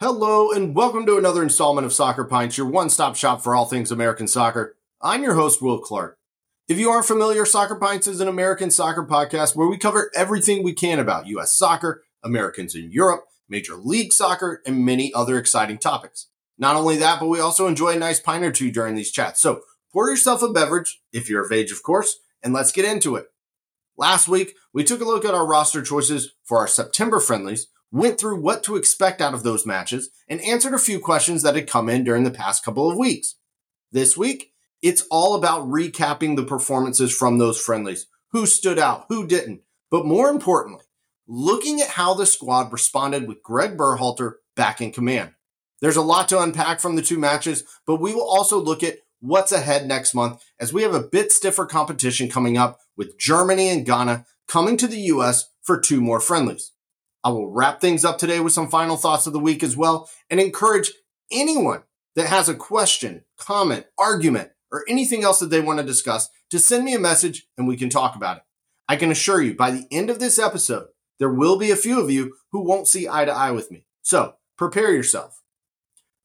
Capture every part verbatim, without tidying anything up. Hello, and welcome to another installment of Soccer Pints, your one-stop shop for all things American soccer. I'm your host, Will Clark. If you aren't familiar, Soccer Pints is an American soccer podcast where we cover everything we can about U S soccer, Americans in Europe, Major League Soccer, and many other exciting topics. Not only that, but we also enjoy a nice pint or two during these chats. So pour yourself a beverage, if you're of age, of course, and let's get into it. Last week, we took a look at our roster choices for our September friendlies, went through what to expect out of those matches, and answered a few questions that had come in during the past couple of weeks. This week, it's all about recapping the performances from those friendlies, who stood out, who didn't, but more importantly, looking at how the squad responded with Gregg Berhalter back in command. There's a lot to unpack from the two matches, but we will also look at what's ahead next month as we have a bit stiffer competition coming up with Germany and Ghana coming to the U S for two more friendlies. I will wrap things up today with some final thoughts of the week as well, and encourage anyone that has a question, comment, argument, or anything else that they want to discuss to send me a message and we can talk about it. I can assure you by the end of this episode, there will be a few of you who won't see eye to eye with me. So prepare yourself.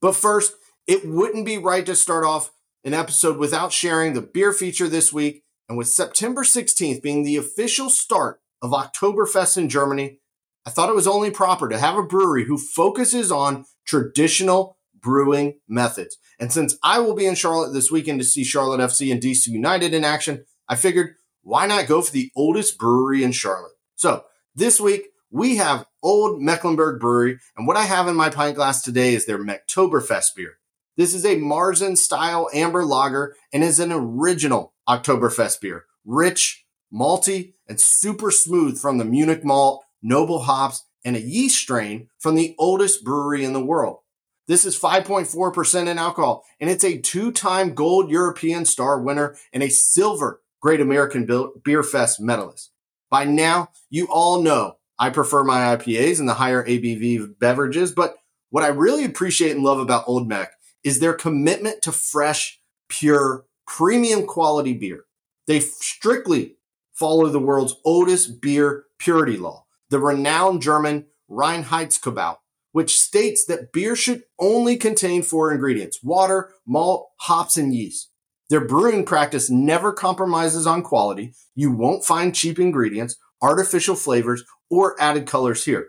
But first, it wouldn't be right to start off an episode without sharing the beer feature this week, and with September sixteenth being the official start of Oktoberfest in Germany, I thought it was only proper to have a brewery who focuses on traditional brewing methods. And since I will be in Charlotte this weekend to see Charlotte F C and D C United in action, I figured why not go for the oldest brewery in Charlotte? So this week we have Old Mecklenburg Brewery, and what I have in my pint glass today is their Mechtoberfest beer. This is a Marzen style amber lager and is an original Oktoberfest beer, rich, malty, and super smooth from the Munich malt, noble hops, and a yeast strain from the oldest brewery in the world. This is five point four percent in alcohol, and it's a two-time Gold European Star winner and a Silver Great American Beer Fest medalist. By now, you all know I prefer my I P As and the higher A B V beverages, but what I really appreciate and love about Old Mac is their commitment to fresh, pure, premium quality beer. They strictly follow the world's oldest beer purity law, the renowned German Reinheitsgebot, which states that beer should only contain four ingredients: water, malt, hops, and yeast. Their brewing practice never compromises on quality. You won't find cheap ingredients, artificial flavors, or added colors here.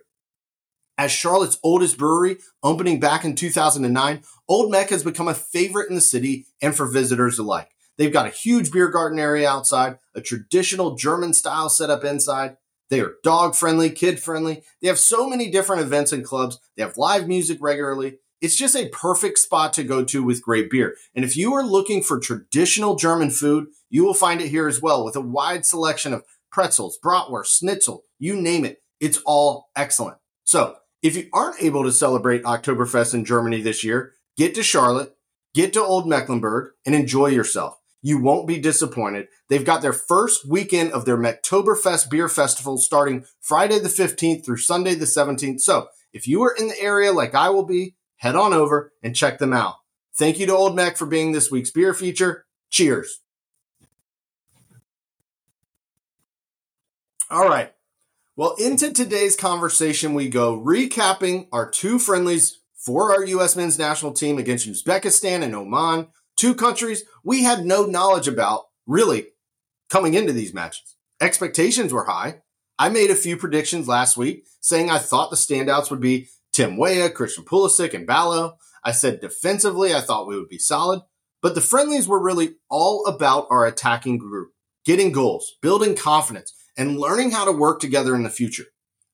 As Charlotte's oldest brewery, opening back in two thousand nine, Old Meck has become a favorite in the city and for visitors alike. They've got a huge beer garden area outside, a traditional German-style setup inside. They are dog-friendly, kid-friendly. They have so many different events and clubs. They have live music regularly. It's just a perfect spot to go to with great beer. And if you are looking for traditional German food, you will find it here as well, with a wide selection of pretzels, bratwurst, schnitzel, you name it. It's all excellent. So if you aren't able to celebrate Oktoberfest in Germany this year, get to Charlotte, get to Old Mecklenburg, and enjoy yourself. You won't be disappointed. They've got their first weekend of their Mechtoberfest Beer Festival starting Friday the fifteenth through Sunday the seventeenth. So if you are in the area like I will be, head on over and check them out. Thank you to Old Mech for being this week's beer feature. Cheers. All right. Well, into today's conversation we go, recapping our two friendlies for our U S men's national team against Uzbekistan and Oman. Two countries we had no knowledge about, really, coming into these matches. Expectations were high. I made a few predictions last week, saying I thought the standouts would be Tim Weah, Christian Pulisic, and Balo. I said defensively I thought we would be solid. But the friendlies were really all about our attacking group, getting goals, building confidence, and learning how to work together in the future.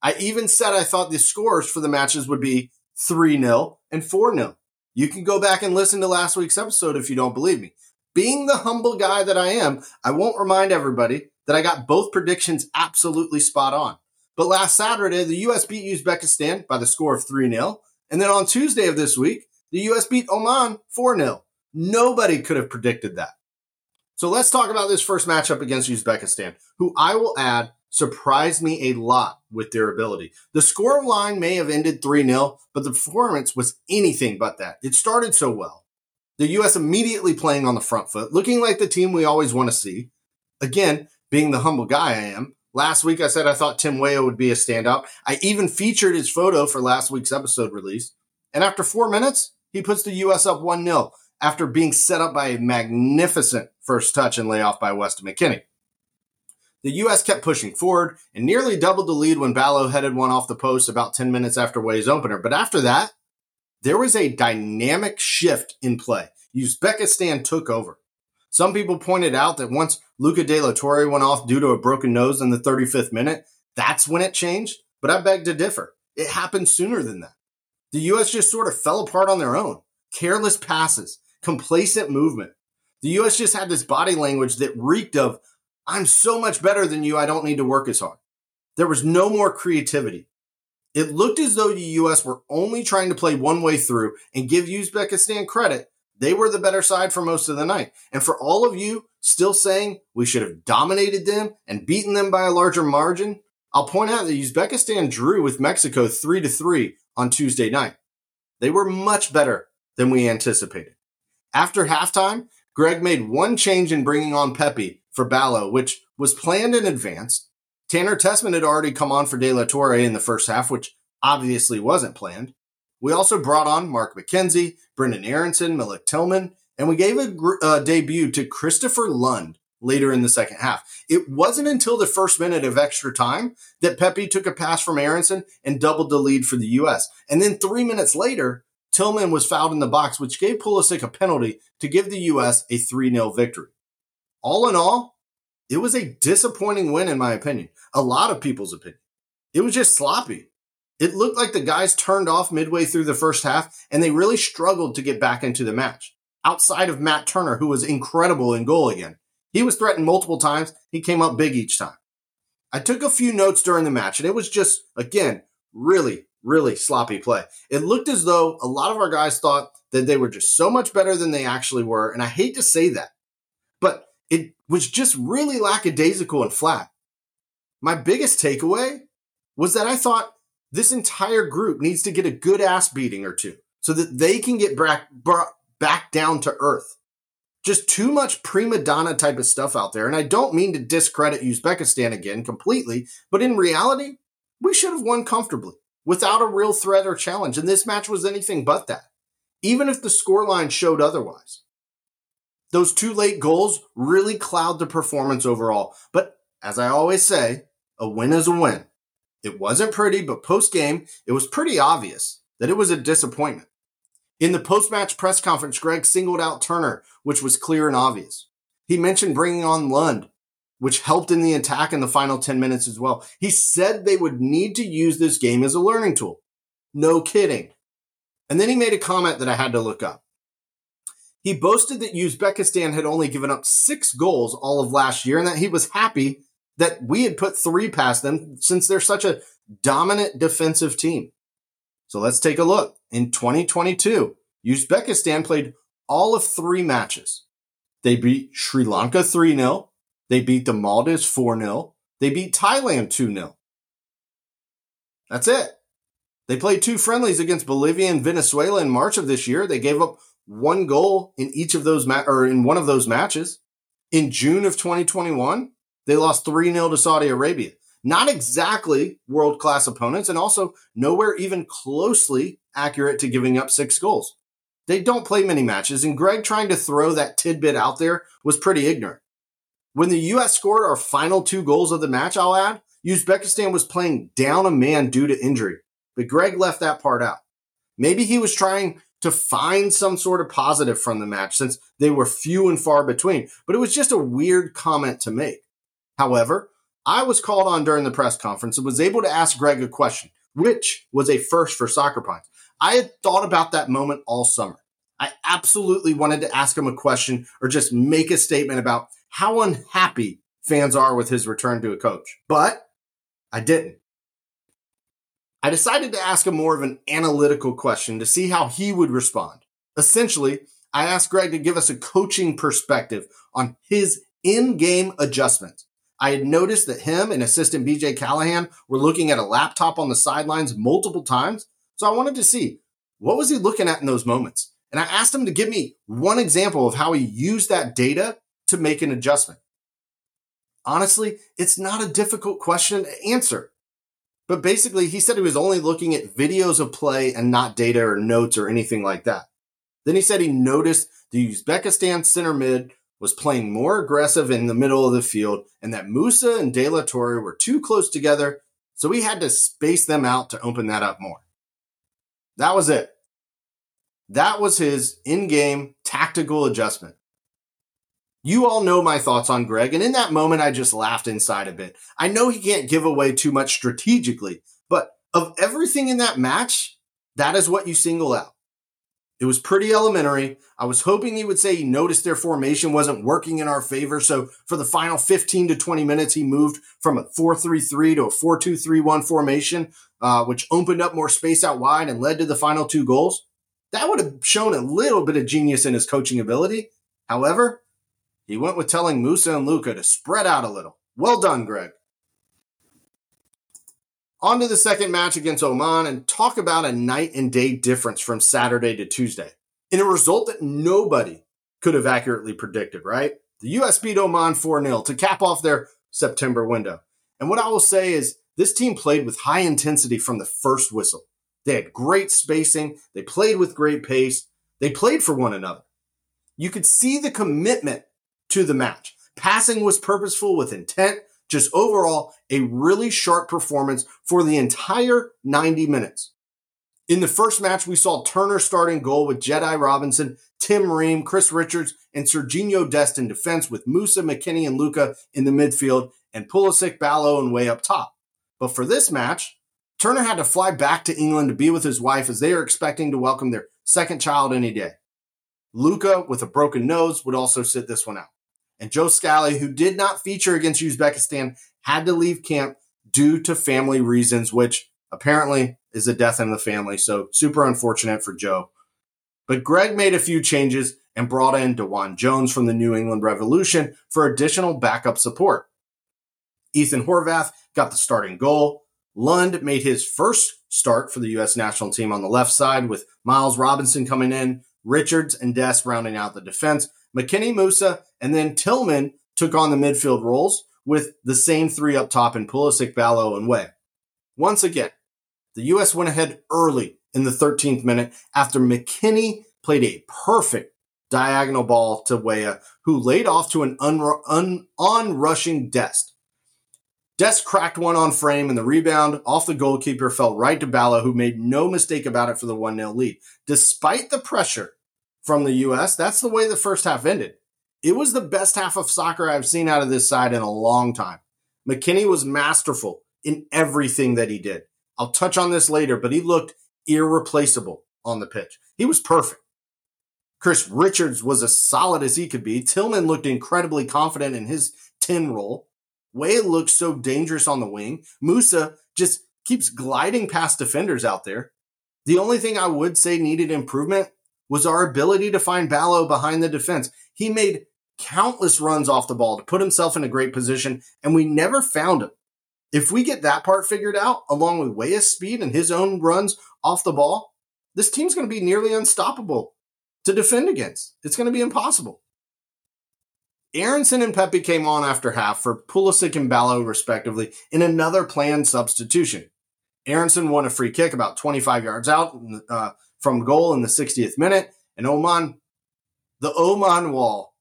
I even said I thought the scores for the matches would be three nil and four nil. You can go back and listen to last week's episode if you don't believe me. Being the humble guy that I am, I won't remind everybody that I got both predictions absolutely spot on. But last Saturday, the U S beat Uzbekistan by the score of three nil. And then on Tuesday of this week, the U S beat Oman four nil. Nobody could have predicted that. So let's talk about this first matchup against Uzbekistan, who I will add surprised me a lot with their ability. The score line may have ended three nil, but the performance was anything but that. It started so well. The U S immediately playing on the front foot, looking like the team we always want to see. Again, being the humble guy I am, last week I said I thought Tim Weah would be a standout. I even featured his photo for last week's episode release. And after four minutes, he puts the U S up one nil after being set up by a magnificent first touch and layoff by Weston McKennie. The U S kept pushing forward and nearly doubled the lead when Balo headed one off the post about ten minutes after Weah's opener. But after that, there was a dynamic shift in play. Uzbekistan took over. Some people pointed out that once Luka De La Torre went off due to a broken nose in the thirty-fifth minute, that's when it changed. But I beg to differ. It happened sooner than that. The U S just sort of fell apart on their own. Careless passes, complacent movement. The U S just had this body language that reeked of, I'm so much better than you, I don't need to work as hard. There was no more creativity. It looked as though the U S were only trying to play one way through, and give Uzbekistan credit, they were the better side for most of the night. And for all of you still saying we should have dominated them and beaten them by a larger margin, I'll point out that Uzbekistan drew with Mexico three to three on Tuesday night. They were much better than we anticipated. After halftime, Gregg made one change in bringing on Pepe for Balo, which was planned in advance. Tanner Tessman had already come on for De La Torre in the first half, which obviously wasn't planned. We also brought on Mark McKenzie, Brenden Aaronson, Malik Tillman, and we gave a gr- uh, debut to Christopher Lund later in the second half. It wasn't until the first minute of extra time that Pepe took a pass from Aaronson and doubled the lead for the U S. And then three minutes later, Tillman was fouled in the box, which gave Pulisic a penalty to give the U S a three nil victory. All in all, it was a disappointing win in my opinion. A lot of people's opinion. It was just sloppy. It looked like the guys turned off midway through the first half, and they really struggled to get back into the match. Outside of Matt Turner, who was incredible in goal again. He was threatened multiple times. He came up big each time. I took a few notes during the match, and it was just, again, really, really sloppy play. It looked as though a lot of our guys thought that they were just so much better than they actually were, and I hate to say that, but it was just really lackadaisical and flat. My biggest takeaway was that I thought this entire group needs to get a good ass beating or two so that they can get back, back down to earth. Just too much prima donna type of stuff out there. And I don't mean to discredit Uzbekistan again completely, but in reality, we should have won comfortably without a real threat or challenge. And this match was anything but that, even if the scoreline showed otherwise. Those two late goals really cloud the performance overall. But as I always say, a win is a win. It wasn't pretty, but post-game, it was pretty obvious that it was a disappointment. In the post-match press conference, Gregg singled out Turner, which was clear and obvious. He mentioned bringing on Lund, which helped in the attack in the final ten minutes as well. He said they would need to use this game as a learning tool. No kidding. And then he made a comment that I had to look up. He boasted that Uzbekistan had only given up six goals all of last year and that he was happy that we had put three past them since they're such a dominant defensive team. So let's take a look. In twenty twenty-two, Uzbekistan played all of three matches. They beat Sri Lanka three nil. They beat the Maldives four nil. They beat Thailand two nil. That's it. They played two friendlies against Bolivia and Venezuela in March of this year. They gave up one goal in each of those ma- or in one of those matches. In June of twenty twenty-one, they lost three nil to Saudi Arabia. Not exactly world-class opponents and also nowhere even closely accurate to giving up six goals. They don't play many matches, and Gregg trying to throw that tidbit out there was pretty ignorant. When the U S scored our final two goals of the match, I'll add, Uzbekistan was playing down a man due to injury, but Gregg left that part out. Maybe he was trying to find some sort of positive from the match since they were few and far between, but it was just a weird comment to make. However, I was called on during the press conference and was able to ask Gregg a question, which was a first for Soccer Pints. I had thought about that moment all summer. I absolutely wanted to ask him a question or just make a statement about how unhappy fans are with his return to a coach, but I didn't. I decided to ask him more of an analytical question to see how he would respond. Essentially, I asked Gregg to give us a coaching perspective on his in-game adjustments. I had noticed that him and assistant B J Callahan were looking at a laptop on the sidelines multiple times, so I wanted to see, what was he looking at in those moments? And I asked him to give me one example of how he used that data to make an adjustment. Honestly, it's not a difficult question to answer, But basically, he said he was only looking at videos of play and not data or notes or anything like that. Then he said he noticed the Uzbekistan center mid was playing more aggressive in the middle of the field and that Musah and De La Torre were too close together, so we had to space them out to open that up more. That was it. That was his in-game tactical adjustment. You all know my thoughts on Gregg, and in that moment, I just laughed inside a bit. I know he can't give away too much strategically, but of everything in that match, that is what you single out. It was pretty elementary. I was hoping he would say he noticed their formation wasn't working in our favor, so for the final fifteen to twenty minutes, he moved from a four three three to a four two three one formation, uh, which opened up more space out wide and led to the final two goals. That would have shown a little bit of genius in his coaching ability. However, he went with telling Musah and Luka to spread out a little. Well done, Gregg. On to the second match against Oman, and talk about a night and day difference from Saturday to Tuesday in a result that nobody could have accurately predicted, right? The U S beat Oman four nil to cap off their September window. And what I will say is this team played with high intensity from the first whistle. They had great spacing. They played with great pace. They played for one another. You could see the commitment to the match. Passing was purposeful with intent. Just overall, a really sharp performance for the entire ninety minutes. In the first match, we saw Turner starting goal with Jedi Robinson, Tim Weah, Chris Richards, and Sergiño Dest in defense with Musah, McKennie, and Luka in the midfield, and Pulisic, Balo, and Weah up top. But for this match, Turner had to fly back to England to be with his wife as they are expecting to welcome their second child any day. Luka, with a broken nose, would also sit this one out. And Joe Scally, who did not feature against Uzbekistan, had to leave camp due to family reasons, which apparently is a death in the family, so super unfortunate for Joe. But Gregg made a few changes and brought in DeJuan Jones from the New England Revolution for additional backup support. Ethan Horvath got the starting goal. Lund made his first start for the U S national team on the left side with Miles Robinson coming in, Richards and Dest rounding out the defense, McKennie, Musah, and then Tillman took on the midfield roles with the same three up top in Pulisic, Balo, and Weah. Once again, the U S went ahead early in the thirteenth minute after McKennie played a perfect diagonal ball to Weah, who laid off to an unru- un- on-rushing Dest. Dest cracked one on frame, and the rebound off the goalkeeper fell right to Balo, who made no mistake about it for the one nil lead. Despite the pressure from the U S, that's the way the first half ended. It was the best half of soccer I've seen out of this side in a long time. McKennie was masterful in everything that he did. I'll touch on this later, but he looked irreplaceable on the pitch. He was perfect. Chris Richards was as solid as he could be. Tillman looked incredibly confident in his ten role. Weah looked so dangerous on the wing. Musah just keeps gliding past defenders out there. The only thing I would say needed improvement was our ability to find Balo behind the defense. He made countless runs off the ball to put himself in a great position, and we never found him. If we get that part figured out, along with Weah's speed and his own runs off the ball, this team's going to be nearly unstoppable to defend against. It's going to be impossible. Aaronson and Pepe came on after half for Pulisic and Balo, respectively, in another planned substitution. Aaronson won a free kick about twenty-five yards out, uh, from goal in the sixtieth minute, and Oman, the Oman wall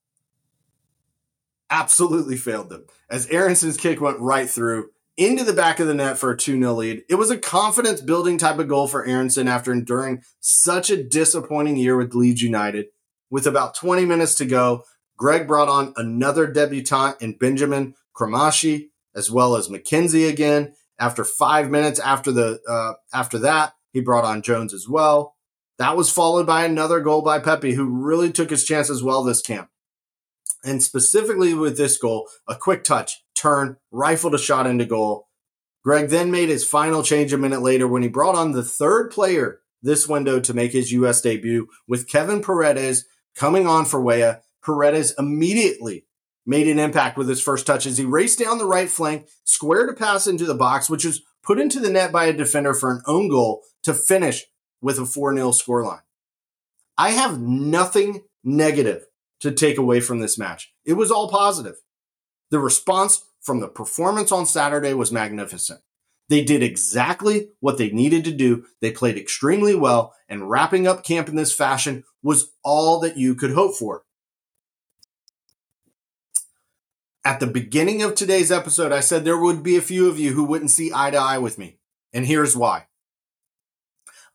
absolutely failed them as Aaronson's kick went right through into the back of the net for a two nil lead. It was a confidence-building type of goal for Aaronson after enduring such a disappointing year with Leeds United. With about twenty minutes to go, Gregg brought on another debutant in Benjamin Kramashi, as well as McKenzie again. After five minutes after the uh, after that, he brought on Jones as well. That was followed by another goal by Pepe, who really took his chance as well this camp. And specifically with this goal, a quick touch, turn, rifled a shot into goal. Gregg then made his final change a minute later when he brought on the third player this window to make his U S debut, with Kevin Paredes coming on for Weah. Paredes immediately made an impact with his first touch as he raced down the right flank, squared a pass into the box, which was put into the net by a defender for an own goal to finish with a four nil scoreline. I have nothing negative to take away from this match. It was all positive. The response from the performance on Saturday was magnificent. They did exactly what they needed to do. They played extremely well, and wrapping up camp in this fashion was all that you could hope for. At the beginning of today's episode, I said there would be a few of you who wouldn't see eye to eye with me, and here's why.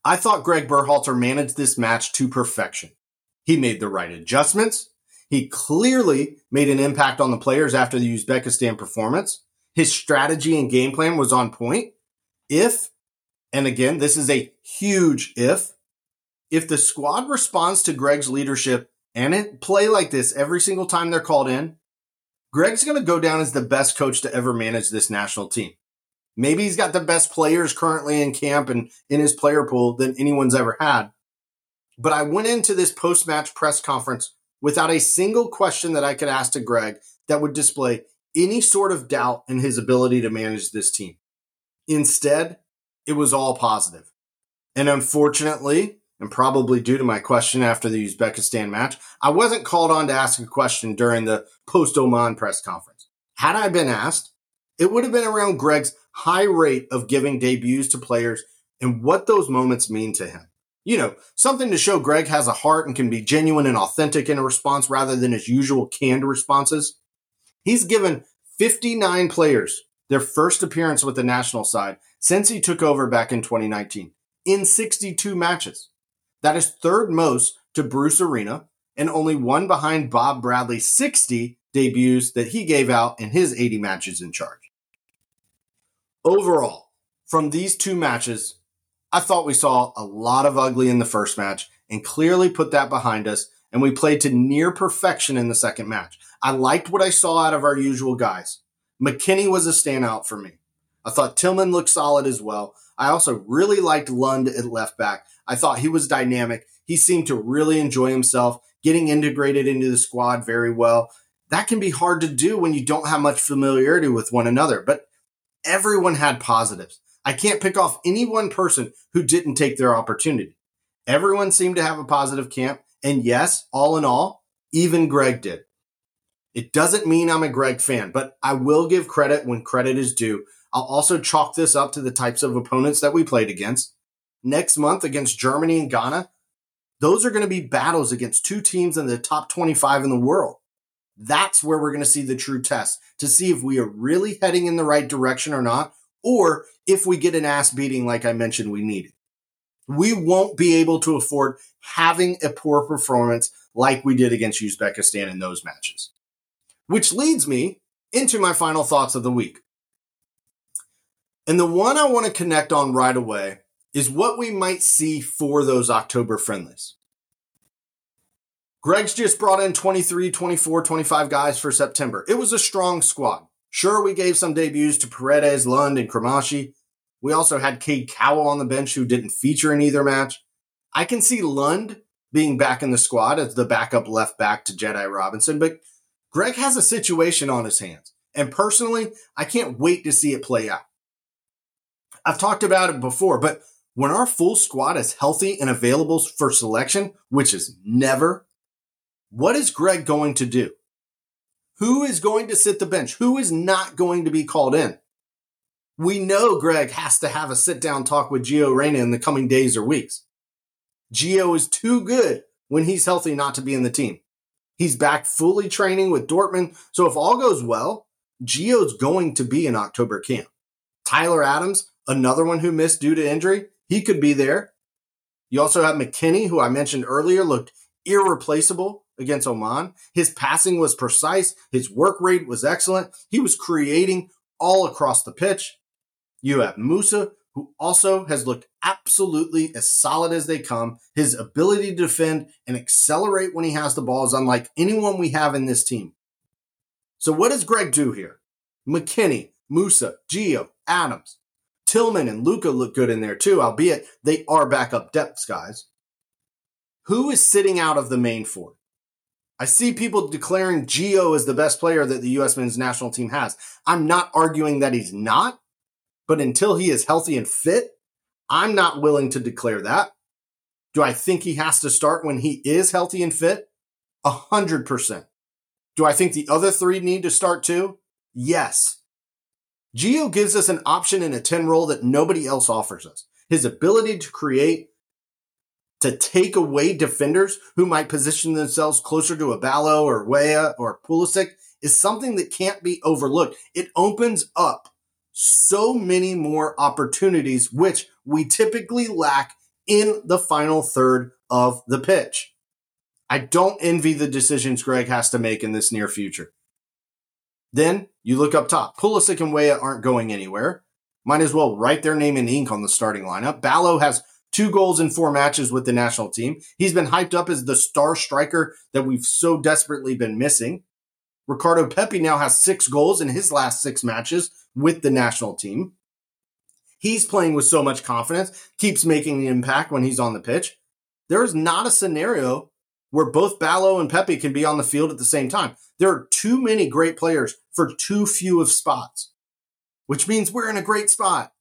I thought Gregg Berhalter managed this match to perfection. He made the right adjustments. He clearly made an impact on the players after the Uzbekistan performance. His strategy and game plan was on point. If, and again, this is a huge if, if the squad responds to Gregg's leadership and play like this every single time they're called in, Gregg's going to go down as the best coach to ever manage this national team. Maybe he's got the best players currently in camp and in his player pool than anyone's ever had. But I went into this post-match press conference without a single question that I could ask to Gregg that would display any sort of doubt in his ability to manage this team. Instead, it was all positive. And unfortunately, and probably due to my question after the Uzbekistan match, I wasn't called on to ask a question during the post-Oman press conference. Had I been asked, it would have been around Gregg's high rate of giving debuts to players and what those moments mean to him. You know, something to show Gregg has a heart and can be genuine and authentic in a response rather than his usual canned responses. He's given fifty-nine players their first appearance with the national side since he took over back in twenty nineteen in sixty-two matches. That is third most to Bruce Arena and only one behind Bob Bradley's sixty debuts that he gave out in his eighty matches in charge. Overall, from these two matches, I thought we saw a lot of ugly in the first match and clearly put that behind us, and we played to near perfection in the second match. I liked what I saw out of our usual guys. McKennie was a standout for me. I thought Tillman looked solid as well. I also really liked Lund at left back. I thought he was dynamic. He seemed to really enjoy himself, getting integrated into the squad very well. That can be hard to do when you don't have much familiarity with one another, but everyone had positives. I can't pick off any one person who didn't take their opportunity. Everyone seemed to have a positive camp, and yes, all in all, even Gregg did. It doesn't mean I'm a Gregg fan, but I will give credit when credit is due. I'll also chalk this up to the types of opponents that we played against. Next month against Germany and Ghana, those are going to be battles against two teams in the top twenty-five in the world. That's where we're going to see the true test to see if we are really heading in the right direction or not, or if we get an ass beating like I mentioned we needed. We won't be able to afford having a poor performance like we did against Uzbekistan in those matches. Which leads me into my final thoughts of the week. And the one I want to connect on right away is what we might see for those October friendlies. Gregg's just brought in twenty-three, twenty-four, twenty-five guys for September. It was a strong squad. Sure, we gave some debuts to Paredes, Lund, and Kramashi. We also had Cade Cowell on the bench who didn't feature in either match. I can see Lund being back in the squad as the backup left back to Jedi Robinson, but Gregg has a situation on his hands. And personally, I can't wait to see it play out. I've talked about it before, but when our full squad is healthy and available for selection, which is never, what is Gregg going to do? Who is going to sit the bench? Who is not going to be called in? We know Gregg has to have a sit-down talk with Gio Reyna in the coming days or weeks. Gio is too good when he's healthy not to be in the team. He's back fully training with Dortmund, so if all goes well, Gio's going to be in October camp. Tyler Adams, another one who missed due to injury, he could be there. You also have McKennie, who I mentioned earlier, looked irreplaceable against Oman. His passing was precise. His work rate was excellent. He was creating all across the pitch. You have Musah, who also has looked absolutely as solid as they come. His ability to defend and accelerate when he has the ball is unlike anyone we have in this team. So what does Gregg do here? McKennie, Musah, Gio, Adams, Tillman, and Luka look good in there too, albeit they are backup depth guys. Who is sitting out of the main four? I see people declaring Gio as the best player that the U S men's national team has. I'm not arguing that he's not, but until he is healthy and fit, I'm not willing to declare that. Do I think he has to start when he is healthy and fit? A hundred percent. Do I think the other three need to start too? Yes. Gio gives us an option in a ten role that nobody else offers us. His ability to create, to take away defenders who might position themselves closer to a Balo or Weah or Pulisic is something that can't be overlooked. It opens up so many more opportunities, which we typically lack in the final third of the pitch. I don't envy the decisions Gregg has to make in this near future. Then you look up top. Pulisic and Weah aren't going anywhere. Might as well write their name in ink on the starting lineup. Balo has two goals in four matches with the national team. He's been hyped up as the star striker that we've so desperately been missing. Ricardo Pepi now has six goals in his last six matches with the national team. He's playing with so much confidence, keeps making the impact when he's on the pitch. There is not a scenario where both Balo and Pepe can be on the field at the same time. There are too many great players for too few of spots, which means we're in a great spot.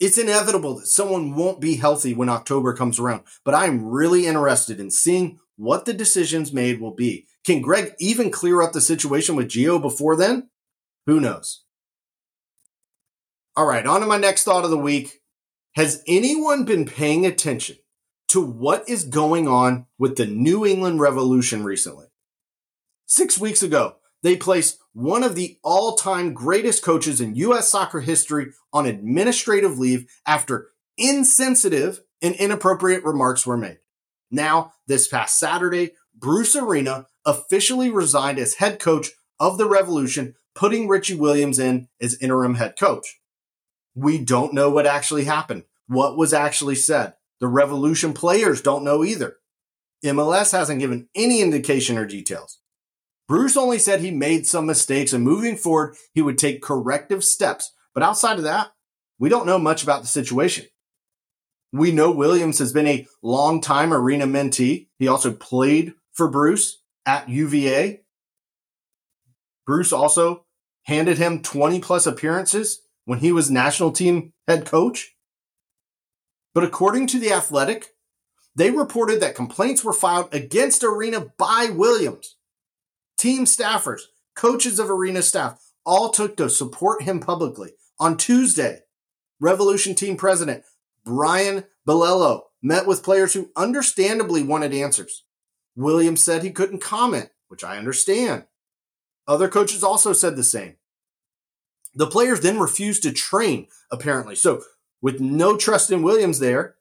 It's inevitable that someone won't be healthy when October comes around, but I'm really interested in seeing what the decisions made will be. Can Gregg even clear up the situation with Gio before then? Who knows? All right, on to my next thought of the week. Has anyone been paying attention to what is going on with the New England Revolution recently? Six weeks ago, they placed one of the all-time greatest coaches in U S soccer history on administrative leave after insensitive and inappropriate remarks were made. Now, this past Saturday, Bruce Arena officially resigned as head coach of the Revolution, putting Richie Williams in as interim head coach. We don't know what actually happened, what was actually said. The Revolution players don't know either. M L S hasn't given any indication or details. Bruce only said he made some mistakes and moving forward, he would take corrective steps. But outside of that, we don't know much about the situation. We know Williams has been a long-time Arena mentee. He also played for Bruce at U V A. Bruce also handed him twenty plus appearances when he was national team head coach. But according to The Athletic, they reported that complaints were filed against Arena by Williams. Team staffers, coaches of Arena staff, all took to support him publicly. On Tuesday, Revolution team president Brian Bellello met with players who understandably wanted answers. Williams said he couldn't comment, which I understand. Other coaches also said the same. The players then refused to train, apparently. So, with no trust in Williams there,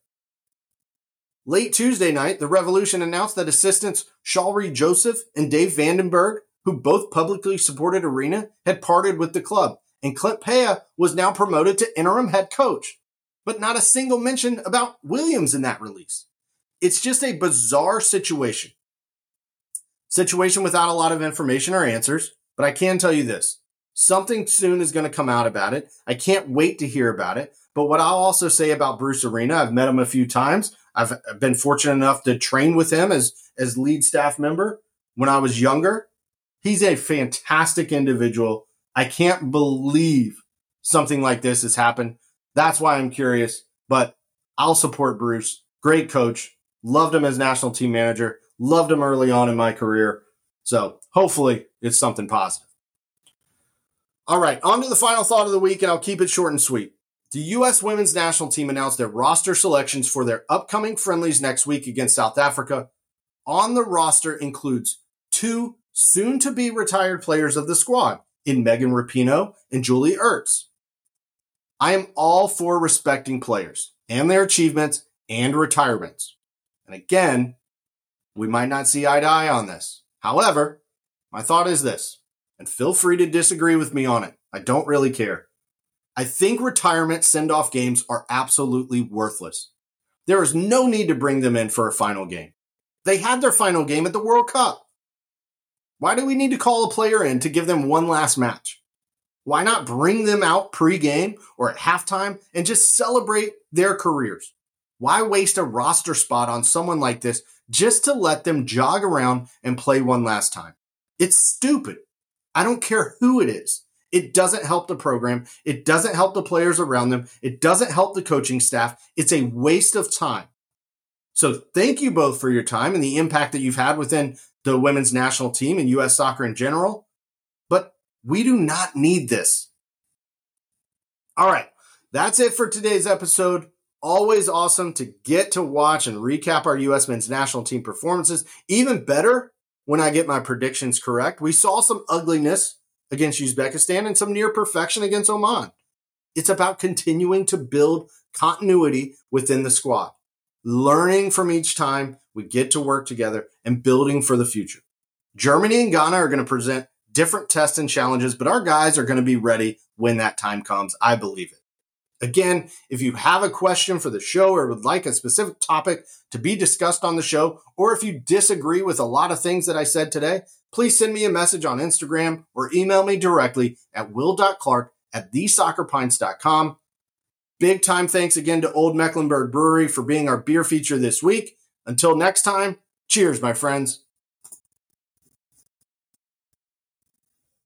late Tuesday night, the Revolution announced that assistants Shawry Joseph and Dave Vandenberg, who both publicly supported Arena, had parted with the club, and Clint Pea was now promoted to interim head coach. But not a single mention about Williams in that release. It's just a bizarre situation. Situation without a lot of information or answers, but I can tell you this. Something soon is going to come out about it. I can't wait to hear about it. But what I'll also say about Bruce Arena, I've met him a few times. I've been fortunate enough to train with him as, as lead staff member when I was younger. He's a fantastic individual. I can't believe something like this has happened. That's why I'm curious, but I'll support Bruce. Great coach. Loved him as national team manager. Loved him early on in my career. So hopefully it's something positive. All right, on to the final thought of the week, and I'll keep it short and sweet. The U S women's national team announced their roster selections for their upcoming friendlies next week against South Africa. On the roster includes two soon-to-be retired players of the squad in Megan Rapinoe and Julie Ertz. I am all for respecting players and their achievements and retirements. And again, we might not see eye to eye on this. However, my thought is this, and feel free to disagree with me on it. I don't really care. I think retirement send-off games are absolutely worthless. There is no need to bring them in for a final game. They had their final game at the World Cup. Why do we need to call a player in to give them one last match? Why not bring them out pre-game or at halftime and just celebrate their careers? Why waste a roster spot on someone like this just to let them jog around and play one last time? It's stupid. I don't care who it is. It doesn't help the program. It doesn't help the players around them. It doesn't help the coaching staff. It's a waste of time. So thank you both for your time and the impact that you've had within the women's national team and U S soccer in general. But we do not need this. All right. That's it for today's episode. Always awesome to get to watch and recap our U S men's national team performances. Even better when I get my predictions correct. We saw some ugliness against Uzbekistan and some near perfection against Oman. It's about continuing to build continuity within the squad, learning from each time we get to work together and building for the future. Germany and Ghana are going to present different tests and challenges, but our guys are going to be ready when that time comes. I believe it. Again, if you have a question for the show or would like a specific topic to be discussed on the show, or if you disagree with a lot of things that I said today, please send me a message on Instagram or email me directly at will dot clark at the soccer pints dot com. Big time thanks again to Old Mecklenburg Brewery for being our beer feature this week. Until next time, cheers, my friends.